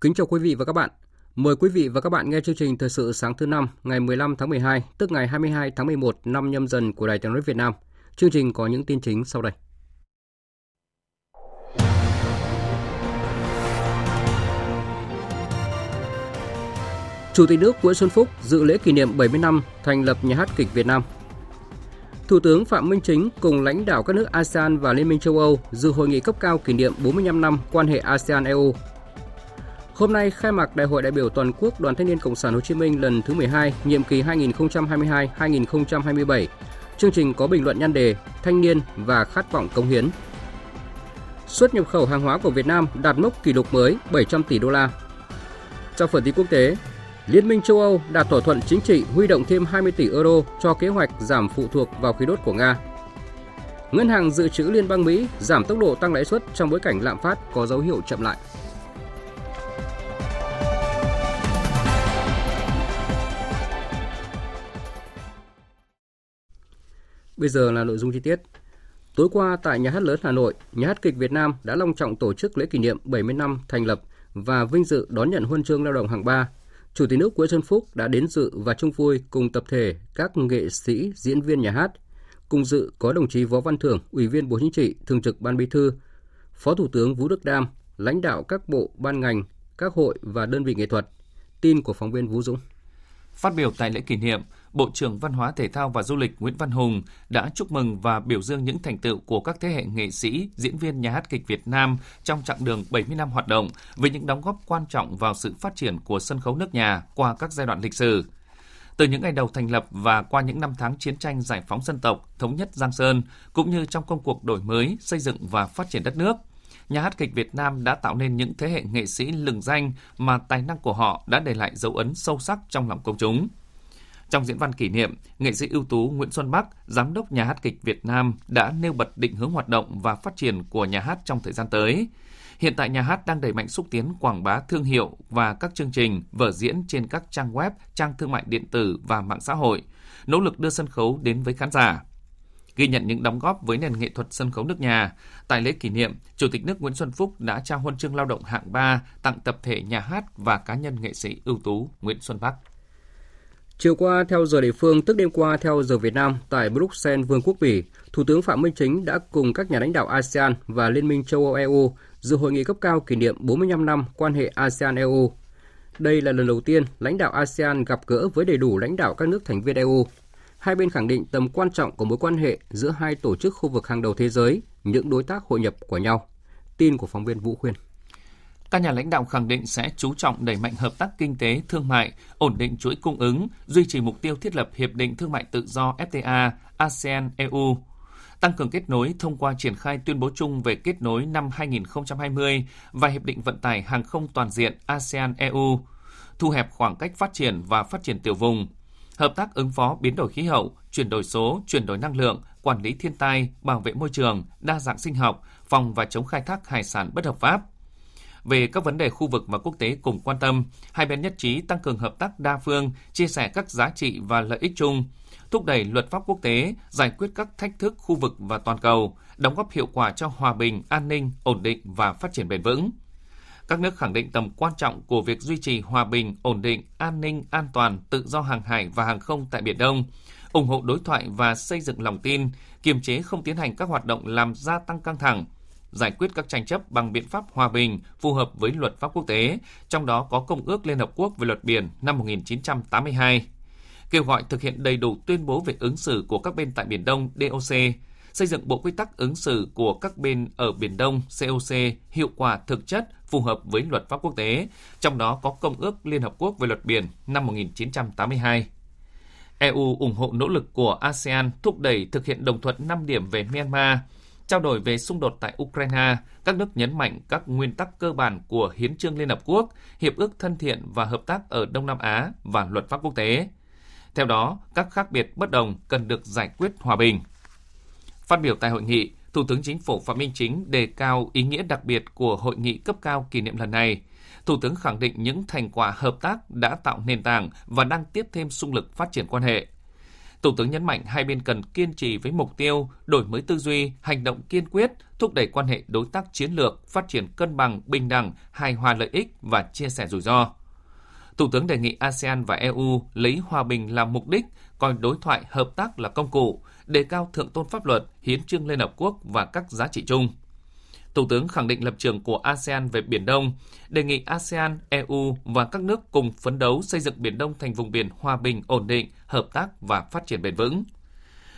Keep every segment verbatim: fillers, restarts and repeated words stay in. Kính chào quý vị và các bạn. Mời quý vị và các bạn nghe chương trình Thời sự sáng thứ năm ngày mười lăm tháng mười hai, tức ngày hai mươi hai tháng mười một năm Nhâm Dần của Đài Tiếng nói Việt Nam. Chương trình có những tin chính sau đây. Chủ tịch nước Nguyễn Xuân Phúc dự lễ kỷ niệm bảy mươi năm thành lập Nhà hát kịch Việt Nam. Thủ tướng Phạm Minh Chính cùng lãnh đạo các nước a sê an và Liên minh châu Âu dự hội nghị cấp cao kỷ niệm bốn mươi lăm năm quan hệ a sê an - e u. Hôm nay khai mạc Đại hội đại biểu toàn quốc Đoàn Thanh niên Cộng sản Hồ Chí Minh lần thứ mười hai, nhiệm kỳ hai nghìn không trăm hai mươi hai đến hai nghìn không trăm hai mươi bảy. Chương trình có bình luận nhan đề Thanh niên và khát vọng cống hiến. Xuất nhập khẩu hàng hóa của Việt Nam đạt mốc kỷ lục mới bảy trăm tỷ đô la. Trong phần tin quốc tế, Liên minh châu Âu đạt thỏa thuận chính trị huy động thêm hai mươi tỷ euro cho kế hoạch giảm phụ thuộc vào khí đốt của Nga. Ngân hàng dự trữ Liên bang Mỹ giảm tốc độ tăng lãi suất trong bối cảnh lạm phát có dấu hiệu chậm lại. Bây giờ là nội dung chi tiết. Tối qua tại Nhà hát lớn Hà Nội, Nhà hát kịch Việt Nam đã long trọng tổ chức lễ kỷ niệm bảy mươi năm thành lập và vinh dự đón nhận Huân chương Lao động hạng ba. Chủ tịch nước Nguyễn Xuân Phúc đã đến dự và chung vui cùng tập thể các nghệ sĩ, diễn viên nhà hát. Cùng dự có đồng chí Võ Văn Thưởng, Ủy viên Bộ Chính trị, Thường trực Ban Bí thư, Phó Thủ tướng Vũ Đức Đam, lãnh đạo các bộ, ban ngành, các hội và đơn vị nghệ thuật. Tin của phóng viên Vũ Dũng. Phát biểu tại lễ kỷ niệm, Bộ trưởng Văn hóa Thể thao và Du lịch Nguyễn Văn Hùng đã chúc mừng và biểu dương những thành tựu của các thế hệ nghệ sĩ, diễn viên nhà hát kịch Việt Nam trong chặng đường bảy mươi năm hoạt động với những đóng góp quan trọng vào sự phát triển của sân khấu nước nhà qua các giai đoạn lịch sử. Từ những ngày đầu thành lập và qua những năm tháng chiến tranh giải phóng dân tộc, thống nhất Giang Sơn, cũng như trong công cuộc đổi mới, xây dựng và phát triển đất nước, Nhà hát kịch Việt Nam đã tạo nên những thế hệ nghệ sĩ lừng danh mà tài năng của họ đã để lại dấu ấn sâu sắc trong lòng công chúng. Trong diễn văn kỷ niệm, nghệ sĩ ưu tú Nguyễn Xuân Bắc, giám đốc Nhà hát kịch Việt Nam đã nêu bật định hướng hoạt động và phát triển của nhà hát trong thời gian tới. Hiện tại nhà hát đang đẩy mạnh xúc tiến quảng bá thương hiệu và các chương trình vở diễn trên các trang web, trang thương mại điện tử và mạng xã hội, nỗ lực đưa sân khấu đến với khán giả. Ghi nhận những đóng góp với nền nghệ thuật sân khấu nước nhà, tại lễ kỷ niệm, Chủ tịch nước Nguyễn Xuân Phúc đã trao Huân chương Lao động hạng ba tặng tập thể nhà hát và cá nhân nghệ sĩ ưu tú Nguyễn Xuân Bắc. Chiều qua theo giờ địa phương, tức đêm qua theo giờ Việt Nam, tại Bruxelles, Vương quốc Bỉ, Thủ tướng Phạm Minh Chính đã cùng các nhà lãnh đạo a sê an và Liên minh châu Âu e u dự hội nghị cấp cao kỷ niệm bốn mươi lăm năm quan hệ a sê an - e u. Đây là lần đầu tiên lãnh đạo a sê an gặp gỡ với đầy đủ lãnh đạo các nước thành viên e u. Hai bên khẳng định tầm quan trọng của mối quan hệ giữa hai tổ chức khu vực hàng đầu thế giới, những đối tác hội nhập của nhau. Tin của phóng viên Vũ Khuyên. Các nhà lãnh đạo khẳng định sẽ chú trọng đẩy mạnh hợp tác kinh tế, thương mại, ổn định chuỗi cung ứng, duy trì mục tiêu thiết lập Hiệp định Thương mại Tự do ép tê a, a sê an - e u, tăng cường kết nối thông qua triển khai tuyên bố chung về kết nối năm hai nghìn không trăm hai mươi và Hiệp định Vận tải Hàng không Toàn diện a sê an - e u, thu hẹp khoảng cách phát triển và phát triển tiểu vùng, hợp tác ứng phó biến đổi khí hậu, chuyển đổi số, chuyển đổi năng lượng, quản lý thiên tai, bảo vệ môi trường, đa dạng sinh học, phòng và chống khai thác hải sản bất hợp pháp. Về các vấn đề khu vực và quốc tế cùng quan tâm, hai bên nhất trí tăng cường hợp tác đa phương, chia sẻ các giá trị và lợi ích chung, thúc đẩy luật pháp quốc tế, giải quyết các thách thức khu vực và toàn cầu, đóng góp hiệu quả cho hòa bình, an ninh, ổn định và phát triển bền vững. Các nước khẳng định tầm quan trọng của việc duy trì hòa bình, ổn định, an ninh, an toàn, tự do hàng hải và hàng không tại Biển Đông, ủng hộ đối thoại và xây dựng lòng tin, kiềm chế không tiến hành các hoạt động làm gia tăng căng thẳng, giải quyết các tranh chấp bằng biện pháp hòa bình phù hợp với luật pháp quốc tế, trong đó có Công ước Liên Hợp Quốc về luật biển năm một nghìn chín trăm tám mươi hai, kêu gọi thực hiện đầy đủ tuyên bố về ứng xử của các bên tại Biển Đông đê o xê, xây dựng bộ quy tắc ứng xử của các bên ở Biển Đông C O C hiệu quả thực chất phù hợp với luật pháp quốc tế, trong đó có Công ước Liên Hợp Quốc về luật biển năm một nghìn chín trăm tám mươi hai. e u ủng hộ nỗ lực của ASEAN thúc đẩy thực hiện đồng thuận năm điểm về Myanmar. Trao đổi về xung đột tại Ukraine, các nước nhấn mạnh các nguyên tắc cơ bản của Hiến chương Liên Hợp Quốc, Hiệp ước thân thiện và hợp tác ở Đông Nam Á và luật pháp quốc tế. Theo đó, các khác biệt bất đồng cần được giải quyết hòa bình. Phát biểu tại hội nghị, Thủ tướng Chính phủ Phạm Minh Chính đề cao ý nghĩa đặc biệt của hội nghị cấp cao kỷ niệm lần này. Thủ tướng khẳng định những thành quả hợp tác đã tạo nền tảng và đang tiếp thêm xung lực phát triển quan hệ. Thủ tướng nhấn mạnh hai bên cần kiên trì với mục tiêu đổi mới tư duy, hành động kiên quyết, thúc đẩy quan hệ đối tác chiến lược, phát triển cân bằng, bình đẳng, hài hòa lợi ích và chia sẻ rủi ro. Thủ tướng đề nghị ASEAN và e u lấy hòa bình làm mục đích, coi đối thoại hợp tác là công cụ, đề cao thượng tôn pháp luật, hiến chương Liên Hợp Quốc và các giá trị chung. Thủ tướng khẳng định lập trường của ASEAN về Biển Đông, đề nghị ASEAN, e u và các nước cùng phấn đấu xây dựng Biển Đông thành vùng biển hòa bình, ổn định, hợp tác và phát triển bền vững.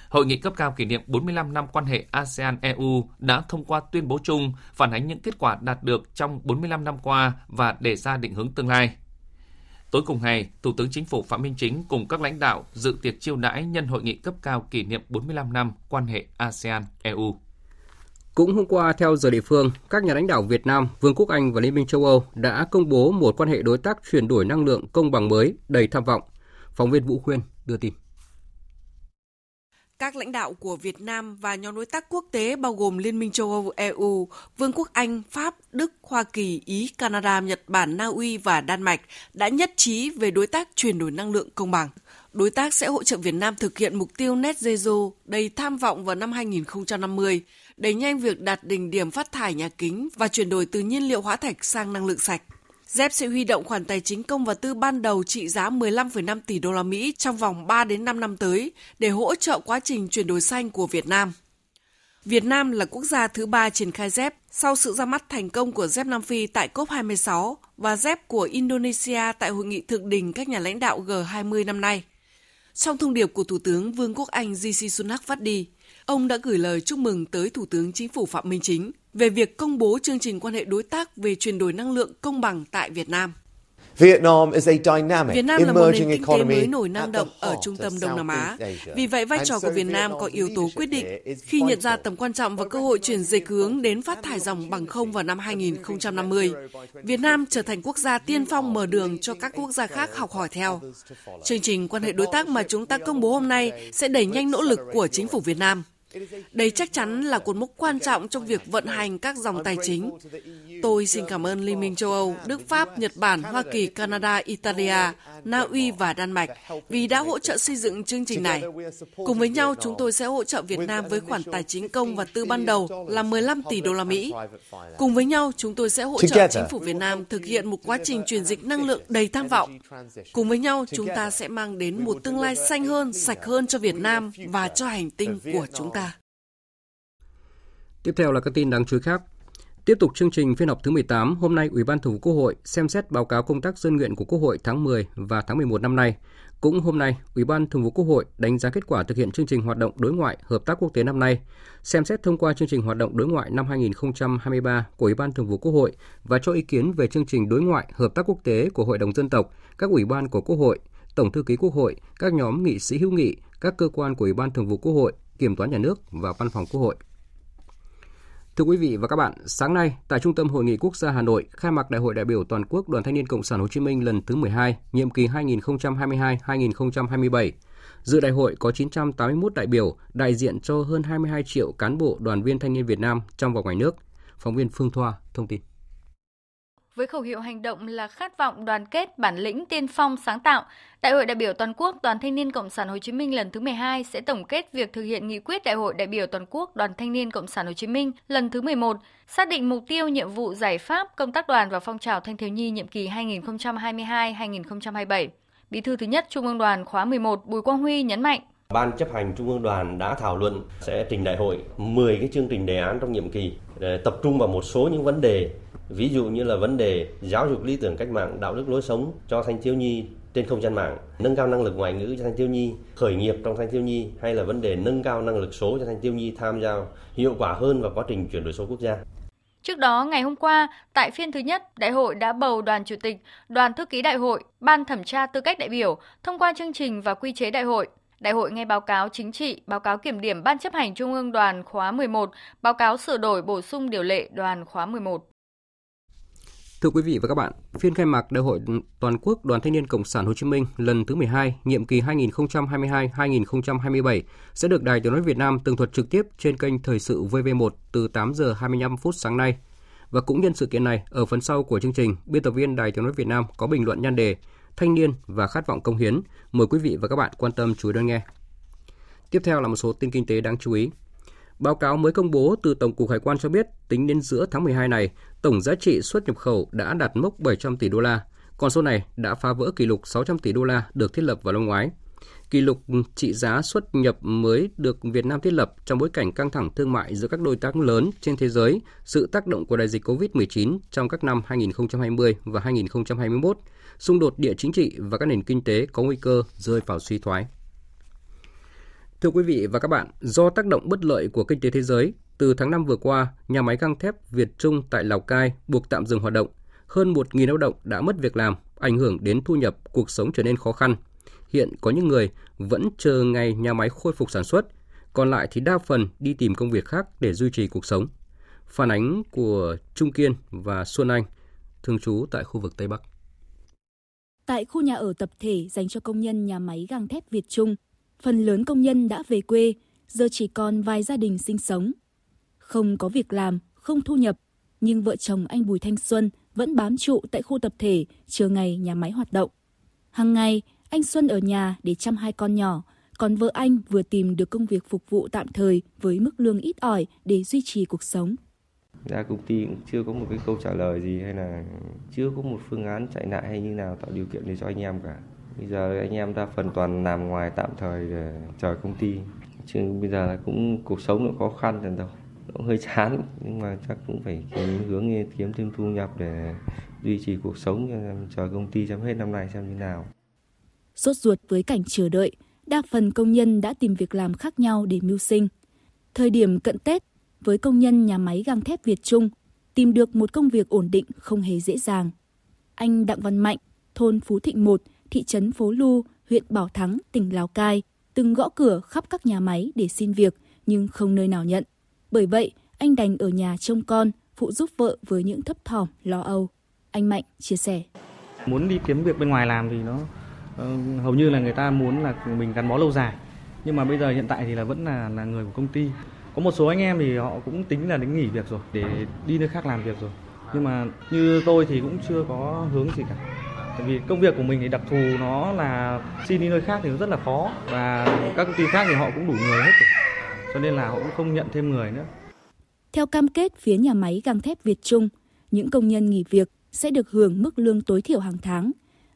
Hội nghị cấp cao kỷ niệm bốn mươi lăm năm quan hệ ASEAN-e u đã thông qua tuyên bố chung phản ánh những kết quả đạt được trong bốn mươi lăm năm qua và đề ra định hướng tương lai. Tối cùng ngày, Thủ tướng Chính phủ Phạm Minh Chính cùng các lãnh đạo dự tiệc chiêu đãi nhân hội nghị cấp cao kỷ niệm bốn mươi lăm năm quan hệ ASEAN-e u. Cũng hôm qua, theo giờ địa phương, các nhà lãnh đạo Việt Nam, Vương quốc Anh và Liên minh châu Âu đã công bố một quan hệ đối tác chuyển đổi năng lượng công bằng mới đầy tham vọng. Phóng viên Vũ Khuyên đưa tin. Các lãnh đạo của Việt Nam và nhóm đối tác quốc tế bao gồm Liên minh châu Âu, e u, Vương quốc Anh, Pháp, Đức, Hoa Kỳ, Ý, Canada, Nhật Bản, Na Uy và Đan Mạch đã nhất trí về đối tác chuyển đổi năng lượng công bằng. Đối tác sẽ hỗ trợ Việt Nam thực hiện mục tiêu net zero đầy tham vọng vào năm hai không năm mươi, đẩy nhanh việc đạt đỉnh điểm phát thải nhà kính và chuyển đổi từ nhiên liệu hóa thạch sang năng lượng sạch. dép sẽ huy động khoản tài chính công và tư ban đầu trị giá mười lăm phẩy năm tỷ đô la Mỹ trong vòng ba đến năm năm tới để hỗ trợ quá trình chuyển đổi xanh của Việt Nam. Việt Nam là quốc gia thứ ba triển khai dép sau sự ra mắt thành công của dép Nam Phi tại C O P hai mươi sáu và dép của Indonesia tại hội nghị thượng đỉnh các nhà lãnh đạo G hai mươi năm nay. Trong thông điệp của Thủ tướng Vương quốc Anh Rishi Sunak phát đi, ông đã gửi lời chúc mừng tới Thủ tướng Chính phủ Phạm Minh Chính về việc công bố chương trình quan hệ đối tác về chuyển đổi năng lượng công bằng tại Việt Nam. Việt Nam là một nền kinh tế mới nổi năng động ở trung tâm Đông Nam Á. Vì vậy, vai trò của Việt Nam có yếu tố quyết định khi nhận ra tầm quan trọng và cơ hội chuyển dịch hướng đến phát thải ròng bằng không vào năm hai không năm mươi. Việt Nam trở thành quốc gia tiên phong mở đường cho các quốc gia khác học hỏi theo. Chương trình quan hệ đối tác mà chúng ta công bố hôm nay sẽ đẩy nhanh nỗ lực của chính phủ Việt Nam. Đây chắc chắn là cột mốc quan trọng trong việc vận hành các dòng tài chính. Tôi xin cảm ơn Liên minh châu Âu, Đức, Pháp, Nhật Bản, Hoa Kỳ, Canada, Italia, Na Uy và Đan Mạch vì đã hỗ trợ xây dựng chương trình này. Cùng với nhau, chúng tôi sẽ hỗ trợ Việt Nam với khoản tài chính công và tư ban đầu là mười lăm tỷ đô la Mỹ. Cùng với nhau, chúng tôi sẽ hỗ trợ chính phủ Việt Nam thực hiện một quá trình chuyển dịch năng lượng đầy tham vọng. Cùng với nhau, chúng ta sẽ mang đến một tương lai xanh hơn, sạch hơn cho Việt Nam và cho hành tinh của chúng ta. Tiếp theo là các tin đáng chú ý khác. Tiếp tục chương trình phiên họp thứ mười tám, hôm nay Ủy ban Thường vụ Quốc hội xem xét báo cáo công tác dân nguyện của Quốc hội tháng mười và tháng mười một năm nay. Cũng hôm nay, Ủy ban Thường vụ Quốc hội đánh giá kết quả thực hiện chương trình hoạt động đối ngoại hợp tác quốc tế năm nay, xem xét thông qua chương trình hoạt động đối ngoại năm hai không hai ba của Ủy ban Thường vụ Quốc hội và cho ý kiến về chương trình đối ngoại hợp tác quốc tế của Hội đồng Dân tộc, các ủy ban của Quốc hội, Tổng thư ký Quốc hội, các nhóm nghị sĩ hữu nghị, các cơ quan của Ủy ban Thường vụ Quốc hội, Kiểm toán Nhà nước và Văn phòng Quốc hội. Thưa quý vị và các bạn, sáng nay tại Trung tâm Hội nghị Quốc gia Hà Nội khai mạc Đại hội đại biểu toàn quốc Đoàn Thanh niên Cộng sản Hồ Chí Minh lần thứ mười hai, nhiệm kỳ hai nghìn không trăm hai mươi hai đến hai nghìn không trăm hai mươi bảy. Dự đại hội có chín trăm tám mươi mốt đại biểu đại diện cho hơn hai mươi hai triệu cán bộ đoàn viên thanh niên Việt Nam trong và ngoài nước. Phóng viên Phương Thoa thông tin. Với khẩu hiệu hành động là khát vọng đoàn kết, bản lĩnh, tiên phong, sáng tạo, Đại hội đại biểu toàn quốc Đoàn Thanh niên Cộng sản Hồ Chí Minh lần thứ mười hai sẽ tổng kết việc thực hiện nghị quyết Đại hội đại biểu toàn quốc Đoàn Thanh niên Cộng sản Hồ Chí Minh lần thứ mười một, xác định mục tiêu, nhiệm vụ, giải pháp, công tác đoàn và phong trào thanh thiếu nhi nhiệm kỳ hai nghìn không trăm hai mươi hai đến hai nghìn không trăm hai mươi bảy. Bí thư thứ nhất Trung ương Đoàn khóa mười một Bùi Quang Huy nhấn mạnh. Ban chấp hành Trung ương Đoàn đã thảo luận sẽ trình đại hội mười cái chương trình đề án trong nhiệm kỳ, để tập trung vào một số những vấn đề, ví dụ như là vấn đề giáo dục lý tưởng cách mạng, đạo đức lối sống cho thanh thiếu nhi trên không gian mạng, nâng cao năng lực ngoại ngữ cho thanh thiếu nhi, khởi nghiệp trong thanh thiếu nhi hay là vấn đề nâng cao năng lực số cho thanh thiếu nhi tham gia hiệu quả hơn vào quá trình chuyển đổi số quốc gia. Trước đó, ngày hôm qua, tại phiên thứ nhất, Đại hội đã bầu đoàn chủ tịch, đoàn thư ký Đại hội, ban thẩm tra tư cách đại biểu, thông qua chương trình và quy chế Đại hội. Đại hội nghe báo cáo chính trị, báo cáo kiểm điểm Ban chấp hành Trung ương Đoàn khóa mười một, báo cáo sửa đổi bổ sung điều lệ Đoàn khóa mười một. Thưa quý vị và các bạn, phiên khai mạc Đại hội Toàn quốc Đoàn Thanh niên Cộng sản Hồ Chí Minh lần thứ mười hai, nhiệm kỳ hai nghìn không trăm hai mươi hai đến hai nghìn không trăm hai mươi bảy sẽ được Đài Tiếng nói Việt Nam tường thuật trực tiếp trên kênh Thời sự vê vê một từ tám giờ hai mươi lăm phút sáng nay. Và cũng nhân sự kiện này, ở phần sau của chương trình, biên tập viên Đài Tiếng nói Việt Nam có bình luận nhan đề Thanh niên và khát vọng cống hiến. Mời quý vị và các bạn quan tâm chú ý đón nghe. Tiếp theo là một số tin kinh tế đáng chú ý. Báo cáo mới công bố từ Tổng cục Hải quan cho biết, tính đến giữa tháng mười hai này, tổng giá trị xuất nhập khẩu đã đạt mốc bảy trăm tỷ đô la. Con số này đã phá vỡ kỷ lục sáu trăm tỷ đô la được thiết lập vào năm ngoái. Kỷ lục trị giá xuất nhập mới được Việt Nam thiết lập trong bối cảnh căng thẳng thương mại giữa các đối tác lớn trên thế giới, sự tác động của đại dịch cô vít mười chín trong các năm hai nghìn không trăm hai mươi và hai nghìn không trăm hai mươi mốt, xung đột địa chính trị và các nền kinh tế có nguy cơ rơi vào suy thoái. Thưa quý vị và các bạn, do tác động bất lợi của kinh tế thế giới, từ tháng năm vừa qua, nhà máy găng thép Việt Trung tại Lào Cai buộc tạm dừng hoạt động. Hơn một nghìn lao động đã mất việc làm, ảnh hưởng đến thu nhập, cuộc sống trở nên khó khăn. Hiện có những người vẫn chờ ngày nhà máy khôi phục sản xuất, còn lại thì đa phần đi tìm công việc khác để duy trì cuộc sống. Phản ánh của Trung Kiên và Xuân Anh, thường trú tại khu vực Tây Bắc. Tại khu nhà ở tập thể dành cho công nhân nhà máy găng thép Việt Trung, phần lớn công nhân đã về quê, giờ chỉ còn vài gia đình sinh sống. Không có việc làm, không thu nhập, nhưng vợ chồng anh Bùi Thanh Xuân vẫn bám trụ tại khu tập thể chờ ngày nhà máy hoạt động. Hàng ngày, anh Xuân ở nhà để chăm hai con nhỏ, còn vợ anh vừa tìm được công việc phục vụ tạm thời với mức lương ít ỏi để duy trì cuộc sống. Ra công ty cũng chưa có một cái câu trả lời gì hay là chưa có một phương án chạy lại hay như nào tạo điều kiện để cho anh em cả. Bây giờ anh em đa phần toàn làm ngoài tạm thời để chờ công ty. Chứ bây giờ là cũng cuộc sống nó khó khăn dần đâu. Cũng hơi chán nhưng mà chắc cũng phải kiếm hướng kiếm thêm thu nhập để duy trì cuộc sống chờ công ty chấm hết năm nay xem như nào. Sốt ruột với cảnh chờ đợi, đa phần công nhân đã tìm việc làm khác nhau để mưu sinh. Thời điểm cận Tết, với công nhân nhà máy găng thép Việt Trung, tìm được một công việc ổn định không hề dễ dàng. Anh Đặng Văn Mạnh, thôn Phú Thịnh một, thị trấn Phố Lu, huyện Bảo Thắng, tỉnh Lào Cai, từng gõ cửa khắp các nhà máy để xin việc nhưng không nơi nào nhận. Bởi vậy, anh đành ở nhà trông con, phụ giúp vợ với những thấp thỏm, lo âu. Anh Mạnh chia sẻ. Muốn đi kiếm việc bên ngoài làm thì nó hầu như là người ta muốn là mình gắn bó lâu dài. Nhưng mà bây giờ hiện tại thì là vẫn là, là người của công ty. Có một số anh em thì họ cũng tính là đến nghỉ việc rồi, để đi nơi khác làm việc rồi. Nhưng mà như tôi thì cũng chưa có hướng gì cả. Tại vì công việc của mình thì đặc thù nó là xin đi nơi khác thì nó rất là khó. Và các công ty khác thì họ cũng đủ người hết rồi. Cho nên là họ cũng không nhận thêm người nữa. Theo cam kết phía nhà máy găng thép Việt Trung, những công nhân nghỉ việc sẽ được hưởng mức lương tối thiểu hàng tháng.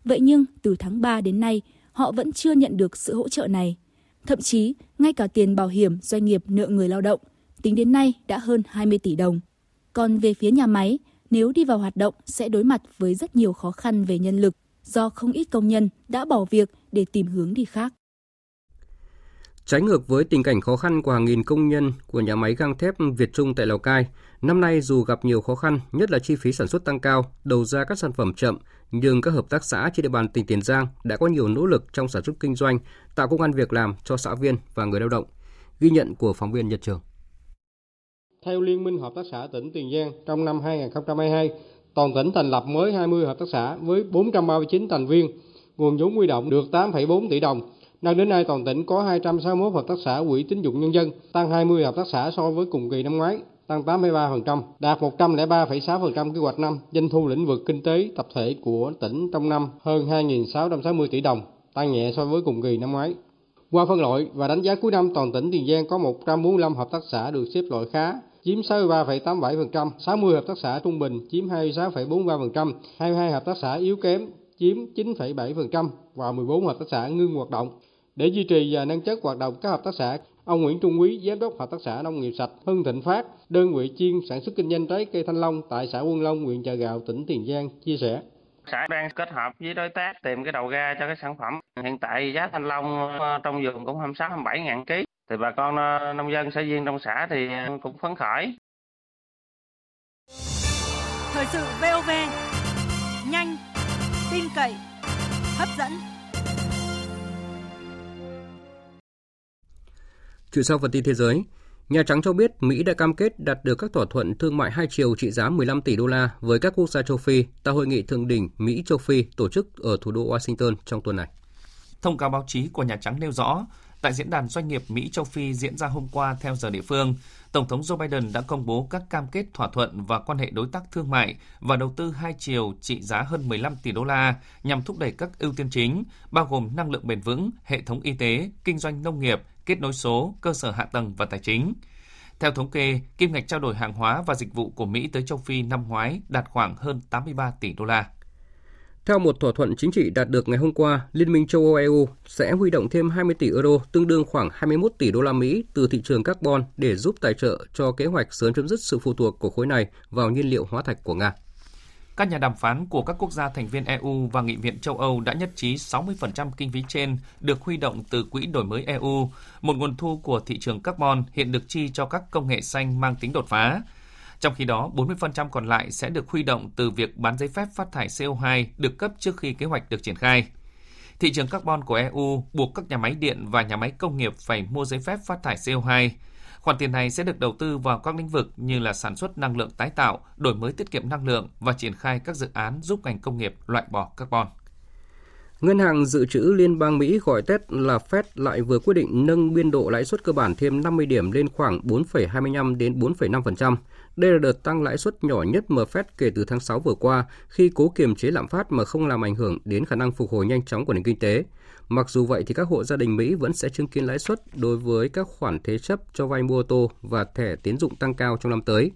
Vậy nhưng từ tháng ba đến nay, họ vẫn chưa nhận được sự hỗ trợ này. Thậm chí, ngay cả tiền bảo hiểm doanh nghiệp nợ người lao động, tính đến nay đã hơn hai mươi tỷ đồng. Còn về phía nhà máy, nếu đi vào hoạt động sẽ đối mặt với rất nhiều khó khăn về nhân lực, do không ít công nhân đã bỏ việc để tìm hướng đi khác. Trái ngược với tình cảnh khó khăn của hàng nghìn công nhân của nhà máy găng thép Việt Trung tại Lào Cai, năm nay dù gặp nhiều khó khăn, nhất là chi phí sản xuất tăng cao, đầu ra các sản phẩm chậm, nhưng các hợp tác xã trên địa bàn tỉnh Tiền Giang đã có nhiều nỗ lực trong sản xuất kinh doanh, tạo công ăn việc làm cho xã viên và người lao động. Ghi nhận của phóng viên Nhật Trường. Theo Liên minh Hợp tác xã tỉnh Tiền Giang, trong năm hai nghìn không trăm hai mươi hai, toàn tỉnh thành lập mới hai mươi hợp tác xã với bốn trăm ba mươi chín thành viên, nguồn vốn huy động được tám phẩy bốn tỷ đồng. Năm đến nay, toàn tỉnh có hai trăm sáu mươi mốt hợp tác xã quỹ tín dụng nhân dân, tăng hai mươi hợp tác xã so với cùng kỳ năm ngoái, tăng tám mươi ba phần trăm, đạt một trăm lẻ ba phẩy sáu phần trăm kế hoạch năm. Doanh thu lĩnh vực kinh tế tập thể của tỉnh trong năm hơn hai nghìn sáu trăm sáu mươi tỷ đồng, tăng nhẹ so với cùng kỳ năm ngoái. Qua phân loại và đánh giá cuối năm, toàn tỉnh Tiền Giang có một trăm bốn mươi lăm hợp tác xã được xếp loại khá, chiếm sáu mươi ba phẩy tám mươi bảy phần trăm, sáu mươi hợp tác xã trung bình chiếm hai mươi sáu phẩy bốn mươi ba phần trăm, hai mươi hai hợp tác xã yếu kém chiếm chín phẩy bảy phần trăm và mười bốn hợp tác xã ngưng hoạt động. Để duy trì và nâng chất hoạt động các hợp tác xã, ông Nguyễn Trung Quý, giám đốc hợp tác xã nông nghiệp sạch Hưng Thịnh Phát, đơn vị chuyên sản xuất kinh doanh trái cây thanh long tại xã Quân Long, huyện Chợ Gạo, tỉnh Tiền Giang chia sẻ: Xã đang kết hợp với đối tác tìm cái đầu ra cho cái sản phẩm. Hiện tại giá thanh long trong vườn cũng hai mươi sáu hai mươi bảy ngàn ký. Thì bà con nông dân, xã viên trong xã thì cũng phấn khởi. Thời sự vê o vê, nhanh, tin cậy, hấp dẫn. Chuyển sang phần tin thế giới. Nhà Trắng cho biết Mỹ đã cam kết đạt được các thỏa thuận thương mại hai chiều trị giá mười lăm tỷ đô la với các quốc gia châu Phi tại hội nghị thượng đỉnh Mỹ-Châu Phi tổ chức ở thủ đô Washington trong tuần này. Thông cáo báo chí của Nhà Trắng nêu rõ, tại diễn đàn doanh nghiệp Mỹ-Châu Phi diễn ra hôm qua theo giờ địa phương, Tổng thống Joe Biden đã công bố các cam kết thỏa thuận và quan hệ đối tác thương mại và đầu tư hai chiều trị giá hơn mười lăm tỷ đô la nhằm thúc đẩy các ưu tiên chính, bao gồm năng lượng bền vững, hệ thống y tế, kinh doanh nông nghiệp, kết nối số, cơ sở hạ tầng và tài chính. Theo thống kê, kim ngạch trao đổi hàng hóa và dịch vụ của Mỹ tới châu Phi năm ngoái đạt khoảng hơn tám mươi ba tỷ đô la. Theo một thỏa thuận chính trị đạt được ngày hôm qua, Liên minh châu Âu e u sẽ huy động thêm hai mươi tỷ euro, tương đương khoảng hai mươi mốt tỷ đô la Mỹ từ thị trường carbon để giúp tài trợ cho kế hoạch sớm chấm dứt sự phụ thuộc của khối này vào nhiên liệu hóa thạch của Nga. Các nhà đàm phán của các quốc gia thành viên e u và Nghị viện châu Âu đã nhất trí sáu mươi phần trăm kinh phí trên được huy động từ Quỹ đổi mới e u, một nguồn thu của thị trường carbon hiện được chi cho các công nghệ xanh mang tính đột phá. Trong khi đó, bốn mươi phần trăm còn lại sẽ được huy động từ việc bán giấy phép phát thải xê o hai được cấp trước khi kế hoạch được triển khai. Thị trường carbon của e u buộc các nhà máy điện và nhà máy công nghiệp phải mua giấy phép phát thải xê o hai. Khoản tiền này sẽ được đầu tư vào các lĩnh vực như là sản xuất năng lượng tái tạo, đổi mới tiết kiệm năng lượng và triển khai các dự án giúp ngành công nghiệp loại bỏ carbon. Ngân hàng dự trữ Liên bang Mỹ gọi tắt là Fed lại vừa quyết định nâng biên độ lãi suất cơ bản thêm năm mươi điểm lên khoảng bốn phẩy hai mươi lăm đến bốn phẩy năm phần trăm. Đây là đợt tăng lãi suất nhỏ nhất mà Fed kể từ tháng sáu vừa qua khi cố kiềm chế lạm phát mà không làm ảnh hưởng đến khả năng phục hồi nhanh chóng của nền kinh tế. Mặc dù vậy thì các hộ gia đình Mỹ vẫn sẽ chứng kiến lãi suất đối với các khoản thế chấp cho vay mua ô tô và thẻ tín dụng tăng cao trong năm tới.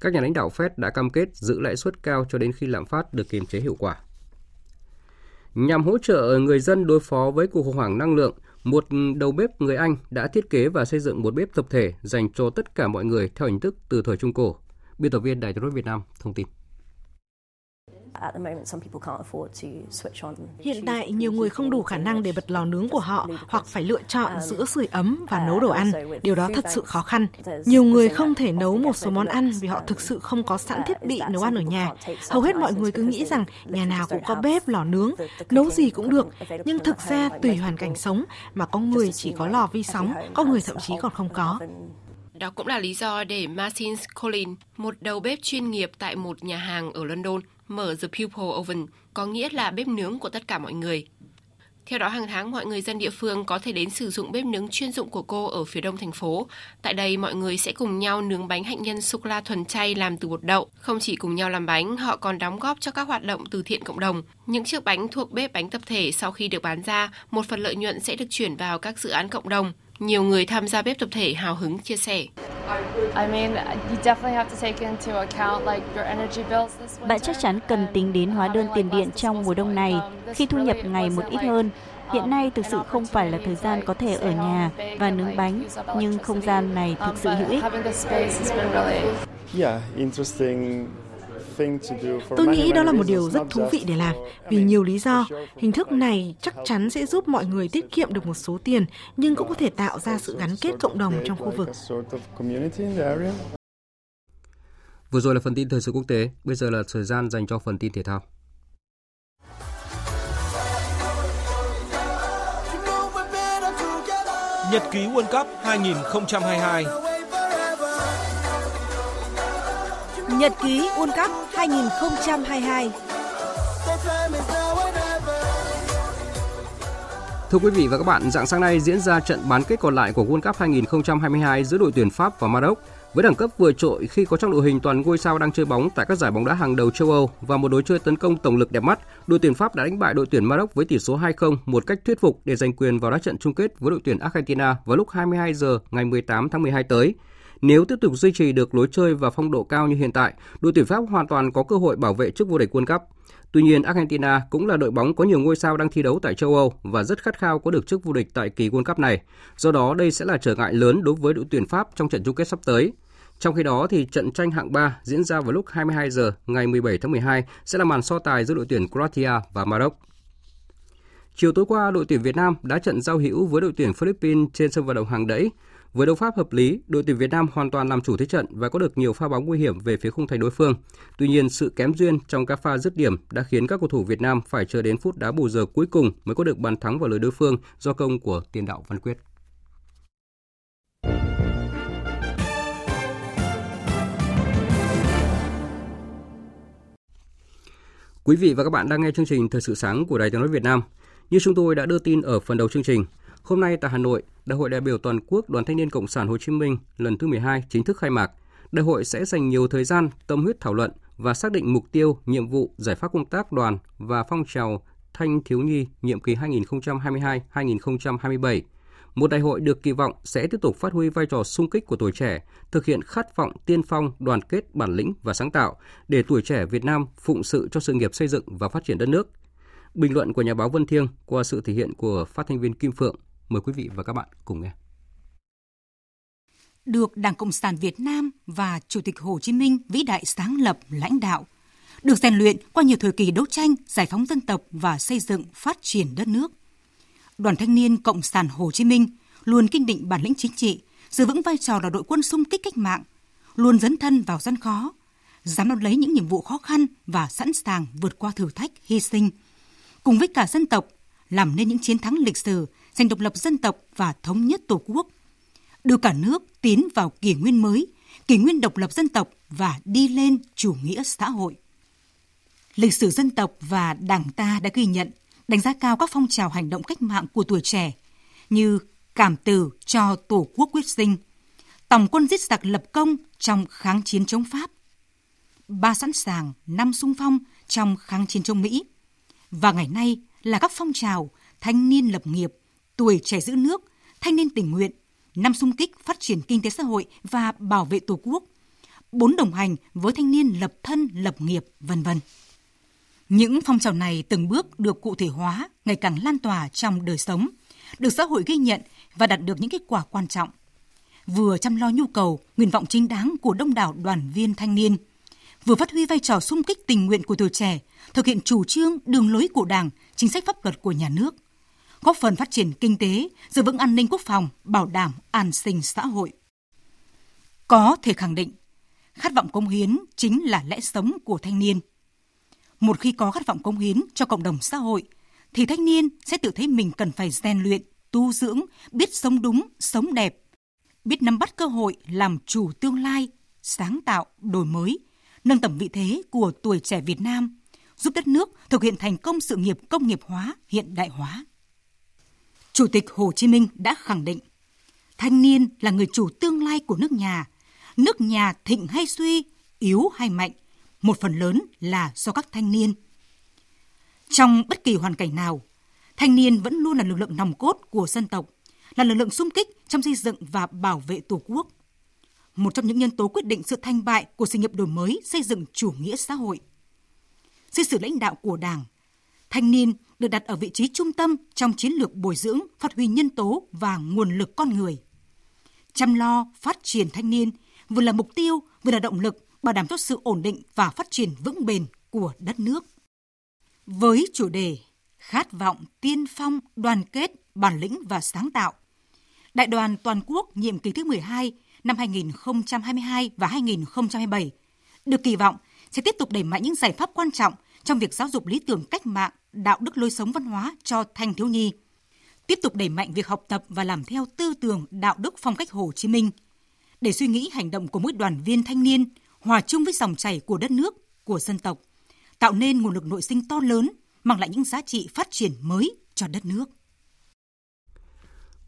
Các nhà lãnh đạo Fed đã cam kết giữ lãi suất cao cho đến khi lạm phát được kiềm chế hiệu quả. Nhằm hỗ trợ người dân đối phó với cuộc khủng hoảng năng lượng, một đầu bếp người Anh đã thiết kế và xây dựng một bếp tập thể dành cho tất cả mọi người theo hình thức từ thời Trung Cổ. Biên tập viên Đài Truyền hình Việt Nam thông tin. Hiện tại, nhiều người không đủ khả năng để bật lò nướng của họ hoặc phải lựa chọn giữa sưởi ấm và nấu đồ ăn. Điều đó thật sự khó khăn. Nhiều người không thể nấu một số món ăn vì họ thực sự không có sẵn thiết bị nấu ăn ở nhà. Hầu hết mọi người cứ nghĩ rằng nhà nào cũng có bếp, lò nướng, nấu gì cũng được. Nhưng thực ra, tùy hoàn cảnh sống mà có người chỉ có lò vi sóng, có người thậm chí còn không có. Đó cũng là lý do để Martin Collins, một đầu bếp chuyên nghiệp tại một nhà hàng ở London, mở The People Oven, có nghĩa là bếp nướng của tất cả mọi người. Theo đó, hàng tháng mọi người dân địa phương có thể đến sử dụng bếp nướng chuyên dụng của cô ở phía đông thành phố. Tại đây, mọi người sẽ cùng nhau nướng bánh hạnh nhân sô-cô-la thuần chay làm từ bột đậu. Không chỉ cùng nhau làm bánh, họ còn đóng góp cho các hoạt động từ thiện cộng đồng. Những chiếc bánh thuộc bếp bánh tập thể sau khi được bán ra, một phần lợi nhuận sẽ được chuyển vào các dự án cộng đồng. Nhiều người tham gia bếp tập thể hào hứng chia sẻ. Bạn chắc chắn cần tính đến hóa đơn tiền điện trong mùa đông này, khi thu nhập ngày một ít hơn. Hiện nay thực sự không phải là thời gian có thể ở nhà và nướng bánh, nhưng không gian này thực sự hữu ích. Tôi nghĩ đó là một điều rất thú vị để làm, vì nhiều lý do. Hình thức này chắc chắn sẽ giúp mọi người tiết kiệm được một số tiền, nhưng cũng có thể tạo ra sự gắn kết cộng đồng trong khu vực. Vừa rồi là phần tin thời sự quốc tế, bây giờ là thời gian dành cho phần tin thể thao. Nhật ký World Cup hai không hai hai. Nhật ký World Cup hai không hai hai. Thưa quý vị và các bạn, rạng sáng nay diễn ra trận bán kết còn lại của World Cup hai không hai hai giữa đội tuyển Pháp và Maroc. Với đẳng cấp vừa trội khi có trong đội hình toàn ngôi sao đang chơi bóng tại các giải bóng đá hàng đầu châu Âu và một lối chơi tấn công tổng lực đẹp mắt, đội tuyển Pháp đã đánh bại đội tuyển Maroc với tỷ số hai không một cách thuyết phục để giành quyền vào đá trận chung kết với đội tuyển Argentina vào lúc hai mươi hai giờ ngày mười tám tháng mười hai tới. Nếu tiếp tục duy trì được lối chơi và phong độ cao như hiện tại, đội tuyển Pháp hoàn toàn có cơ hội bảo vệ chức vô địch World Cup. Tuy nhiên, Argentina cũng là đội bóng có nhiều ngôi sao đang thi đấu tại châu Âu và rất khát khao có được chức vô địch tại kỳ World Cup này. Do đó, đây sẽ là trở ngại lớn đối với đội tuyển Pháp trong trận chung kết sắp tới. Trong khi đó, thì trận tranh hạng ba diễn ra vào lúc hai mươi hai giờ ngày mười bảy tháng mười hai sẽ là màn so tài giữa đội tuyển Croatia và Maroc. Chiều tối qua, đội tuyển Việt Nam đã trận giao hữu với đội tuyển Philippines trên sân vận động Hàng Đẫy. Với đấu pháp hợp lý, đội tuyển Việt Nam hoàn toàn làm chủ thế trận và có được nhiều pha bóng nguy hiểm về phía khung thành đối phương. Tuy nhiên, sự kém duyên trong các pha dứt điểm đã khiến các cầu thủ Việt Nam phải chờ đến phút đá bù giờ cuối cùng mới có được bàn thắng vào lưới đối phương do công của tiền đạo Văn Quyết. Quý vị và các bạn đang nghe chương trình Thời sự sáng của Đài Tiếng nói Việt Nam. Như chúng tôi đã đưa tin ở phần đầu chương trình, hôm nay tại Hà Nội, Đại hội đại biểu toàn quốc Đoàn Thanh niên Cộng sản Hồ Chí Minh lần thứ mười hai chính thức khai mạc. Đại hội sẽ dành nhiều thời gian, tâm huyết thảo luận và xác định mục tiêu, nhiệm vụ, giải pháp công tác đoàn và phong trào thanh thiếu nhi nhiệm kỳ hai nghìn không trăm hai mươi hai đến hai nghìn không trăm hai mươi bảy. Một đại hội được kỳ vọng sẽ tiếp tục phát huy vai trò xung kích của tuổi trẻ, thực hiện khát vọng tiên phong, đoàn kết, bản lĩnh và sáng tạo để tuổi trẻ Việt Nam phụng sự cho sự nghiệp xây dựng và phát triển đất nước. Bình luận của nhà báo Vân Thiêng qua sự thể hiện của phát thanh viên Kim Phượng. Mời quý vị và các bạn cùng nghe. Được Đảng Cộng sản Việt Nam và Chủ tịch Hồ Chí Minh vĩ đại sáng lập, lãnh đạo, được rèn luyện qua nhiều thời kỳ đấu tranh, giải phóng dân tộc và xây dựng, phát triển đất nước. Đoàn Thanh niên Cộng sản Hồ Chí Minh luôn kiên định bản lĩnh chính trị, giữ vững vai trò là đội quân xung kích cách mạng, luôn dấn thân vào gian khó, dám đón lấy những nhiệm vụ khó khăn và sẵn sàng vượt qua thử thách, hy sinh, cùng với cả dân tộc làm nên những chiến thắng lịch sử, giành độc lập dân tộc và thống nhất Tổ quốc, đưa cả nước tiến vào kỷ nguyên mới, kỷ nguyên độc lập dân tộc và đi lên chủ nghĩa xã hội. Lịch sử dân tộc và Đảng ta đã ghi nhận, đánh giá cao các phong trào hành động cách mạng của tuổi trẻ như cảm tử cho Tổ quốc quyết sinh, tòng quân giết giặc lập công trong kháng chiến chống Pháp, ba sẵn sàng, năm xung phong trong kháng chiến chống Mỹ, và ngày nay là các phong trào thanh niên lập nghiệp, tuổi trẻ giữ nước, thanh niên tình nguyện, năm xung kích phát triển kinh tế xã hội và bảo vệ Tổ quốc, bốn đồng hành với thanh niên lập thân lập nghiệp, vân vân. Những phong trào này từng bước được cụ thể hóa, ngày càng lan tỏa trong đời sống, được xã hội ghi nhận và đạt được những kết quả quan trọng. Vừa chăm lo nhu cầu, nguyện vọng chính đáng của đông đảo đoàn viên thanh niên, vừa phát huy vai trò xung kích tình nguyện của tuổi trẻ, thực hiện chủ trương, đường lối của Đảng, chính sách pháp luật của nhà nước, góp phần phát triển kinh tế, giữ vững an ninh quốc phòng, bảo đảm an sinh xã hội. Có thể khẳng định, khát vọng cống hiến chính là lẽ sống của thanh niên. Một khi có khát vọng cống hiến cho cộng đồng xã hội, thì thanh niên sẽ tự thấy mình cần phải rèn luyện, tu dưỡng, biết sống đúng, sống đẹp, biết nắm bắt cơ hội làm chủ tương lai, sáng tạo, đổi mới, nâng tầm vị thế của tuổi trẻ Việt Nam, giúp đất nước thực hiện thành công sự nghiệp công nghiệp hóa, hiện đại hóa. Chủ tịch Hồ Chí Minh đã khẳng định, thanh niên là người chủ tương lai của nước nhà. Nước nhà thịnh hay suy, yếu hay mạnh, một phần lớn là do các thanh niên. Trong bất kỳ hoàn cảnh nào, thanh niên vẫn luôn là lực lượng nòng cốt của dân tộc, là lực lượng xung kích trong xây dựng và bảo vệ Tổ quốc. Một trong những nhân tố quyết định sự thành bại của sự nghiệp đổi mới xây dựng chủ nghĩa xã hội. Dưới sự lãnh đạo của Đảng, thanh niên được đặt ở vị trí trung tâm trong chiến lược bồi dưỡng, phát huy nhân tố và nguồn lực con người. Chăm lo phát triển thanh niên vừa là mục tiêu, vừa là động lực, bảo đảm cho sự ổn định và phát triển vững bền của đất nước. Với chủ đề khát vọng tiên phong, đoàn kết, bản lĩnh và sáng tạo, Đại đoàn toàn quốc nhiệm kỳ thứ mười hai năm hai nghìn không trăm hai mươi hai và hai nghìn không trăm hai mươi bảy được kỳ vọng sẽ tiếp tục đẩy mạnh những giải pháp quan trọng trong việc giáo dục lý tưởng cách mạng, đạo đức lối sống văn hóa cho thanh thiếu nhi, tiếp tục đẩy mạnh việc học tập và làm theo tư tưởng đạo đức phong cách Hồ Chí Minh, để suy nghĩ hành động của mỗi đoàn viên thanh niên hòa chung với dòng chảy của đất nước, của dân tộc, tạo nên nguồn lực nội sinh to lớn, mang lại những giá trị phát triển mới cho đất nước.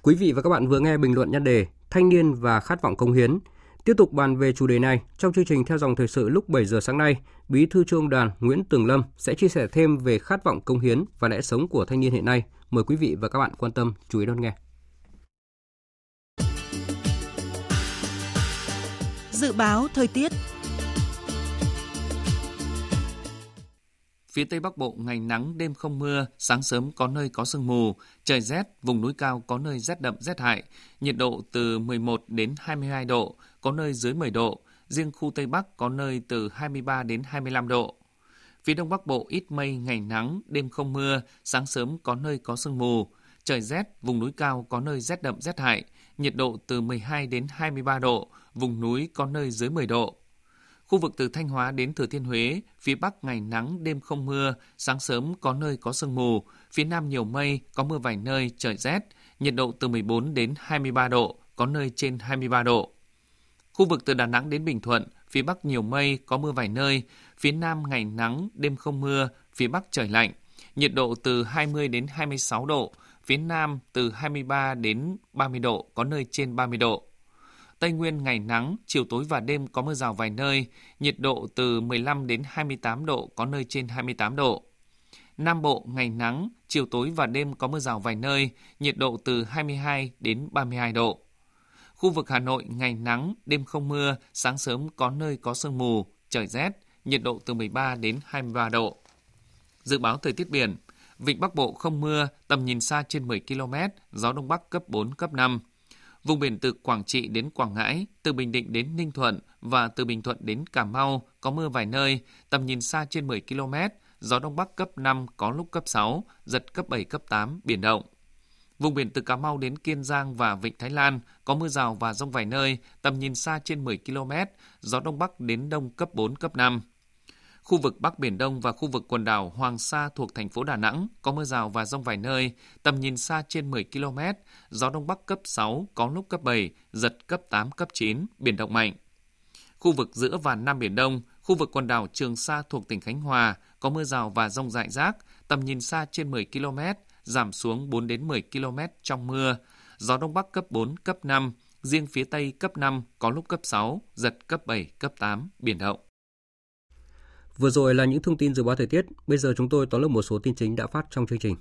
Quý vị và các bạn vừa nghe bình luận nhan đề Thanh niên và khát vọng cống hiến. Tiếp tục bàn về chủ đề này, trong chương trình Theo dòng thời sự lúc bảy giờ sáng nay, Bí thư Trung ương Đoàn Nguyễn Tường Lâm sẽ chia sẻ thêm về khát vọng cống hiến và lẽ sống của thanh niên hiện nay. Mời quý vị và các bạn quan tâm chú ý đón nghe. Dự báo thời tiết. Phía Tây Bắc Bộ ngày nắng, đêm không mưa, sáng sớm có nơi có sương mù, trời rét, vùng núi cao có nơi rét đậm rét hại, nhiệt độ từ mười một đến hai mươi hai độ, có nơi dưới mười độ, riêng khu Tây Bắc có nơi từ hai mươi ba đến hai mươi lăm độ. Phía Đông Bắc Bộ ít mây, ngày nắng, đêm không mưa, sáng sớm có nơi có sương mù, trời rét, vùng núi cao có nơi rét đậm rét hại, nhiệt độ từ mười hai đến hai mươi ba độ, vùng núi có nơi dưới mười độ. Khu vực từ Thanh Hóa đến Thừa Thiên Huế, phía Bắc ngày nắng, đêm không mưa, sáng sớm có nơi có sương mù, phía Nam nhiều mây, có mưa vài nơi, trời rét, nhiệt độ từ mười bốn đến hai mươi ba độ, có nơi trên hai mươi ba độ. Khu vực từ Đà Nẵng đến Bình Thuận, phía Bắc nhiều mây, có mưa vài nơi, phía Nam ngày nắng, đêm không mưa, phía Bắc trời lạnh, nhiệt độ từ hai mươi đến hai mươi sáu độ, phía Nam từ hai mươi ba đến ba mươi độ, có nơi trên ba mươi độ. Tây Nguyên ngày nắng, chiều tối và đêm có mưa rào vài nơi, nhiệt độ từ mười lăm đến hai mươi tám độ, có nơi trên hai mươi tám độ. Nam Bộ ngày nắng, chiều tối và đêm có mưa rào vài nơi, nhiệt độ từ hai mươi hai đến ba mươi hai độ. Khu vực Hà Nội ngày nắng, đêm không mưa, sáng sớm có nơi có sương mù, trời rét, nhiệt độ từ mười ba đến hai mươi ba độ. Dự báo thời tiết biển, vịnh Bắc Bộ không mưa, tầm nhìn xa trên mười ki lô mét, gió Đông Bắc cấp bốn, cấp năm. Vùng biển từ Quảng Trị đến Quảng Ngãi, từ Bình Định đến Ninh Thuận và từ Bình Thuận đến Cà Mau có mưa vài nơi, tầm nhìn xa trên mười ki lô mét, gió Đông Bắc cấp năm, có lúc cấp sáu, giật cấp bảy, cấp tám, biển động. Vùng biển từ Cà Mau đến Kiên Giang và Vịnh Thái Lan có mưa rào và dông vài nơi, tầm nhìn xa trên mười ki lô mét, gió Đông Bắc đến Đông cấp bốn, cấp năm. Khu vực Bắc Biển Đông và khu vực quần đảo Hoàng Sa thuộc thành phố Đà Nẵng có mưa rào và dông vài nơi, tầm nhìn xa trên mười ki lô mét, gió Đông Bắc cấp sáu, có lúc cấp bảy, giật cấp tám, cấp chín, biển động mạnh. Khu vực giữa và Nam Biển Đông, khu vực quần đảo Trường Sa thuộc tỉnh Khánh Hòa có mưa rào và dông rải rác, tầm nhìn xa trên mười ki lô mét, giảm xuống bốn đến mười ki lô mét trong mưa, gió Đông Bắc cấp bốn, cấp năm, riêng phía Tây cấp năm, có lúc cấp sáu, giật cấp bảy, cấp tám, biển động. Vừa rồi là những thông tin dự báo thời tiết, bây giờ chúng tôi tóm lược một số tin chính đã phát trong chương trình.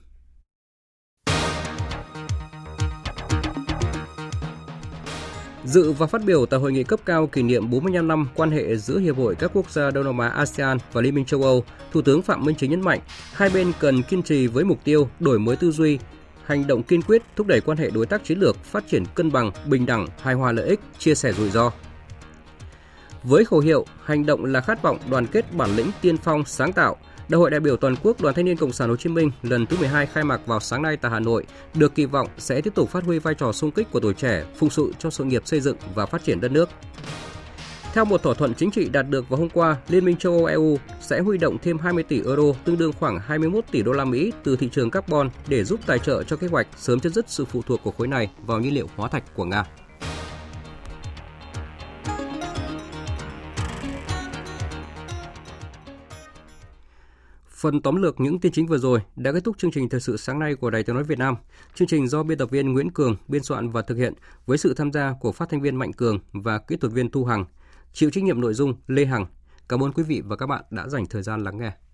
Dự và phát biểu tại hội nghị cấp cao kỷ niệm bốn mươi lăm năm quan hệ giữa Hiệp hội các quốc gia Đông Nam Á ASEAN và Liên minh châu Âu, Thủ tướng Phạm Minh Chính nhấn mạnh hai bên cần kiên trì với mục tiêu đổi mới tư duy, hành động kiên quyết thúc đẩy quan hệ đối tác chiến lược phát triển cân bằng, bình đẳng, hài hòa lợi ích, chia sẻ rủi ro. Với khẩu hiệu hành động là khát vọng, đoàn kết bản lĩnh, tiên phong sáng tạo, Đại hội đại biểu toàn quốc Đoàn Thanh niên Cộng sản Hồ Chí Minh lần thứ mười hai khai mạc vào sáng nay tại Hà Nội, được kỳ vọng sẽ tiếp tục phát huy vai trò xung kích của tuổi trẻ, phục sự cho sự nghiệp xây dựng và phát triển đất nước. Theo một thỏa thuận chính trị đạt được vào hôm qua, Liên minh châu Âu e u sẽ huy động thêm hai mươi tỷ euro, tương đương khoảng hai mươi mốt tỷ đô la Mỹ từ thị trường carbon để giúp tài trợ cho kế hoạch sớm chấm dứt sự phụ thuộc của khối này vào nhiên liệu hóa thạch của Nga. Phần tóm lược những tin chính vừa rồi đã kết thúc chương trình Thời sự sáng nay của Đài Tiếng nói Việt Nam. Chương trình do biên tập viên Nguyễn Cường biên soạn và thực hiện với sự tham gia của phát thanh viên Mạnh Cường và kỹ thuật viên Thu Hằng. Chịu trách nhiệm nội dung Lê Hằng. Cảm ơn quý vị và các bạn đã dành thời gian lắng nghe.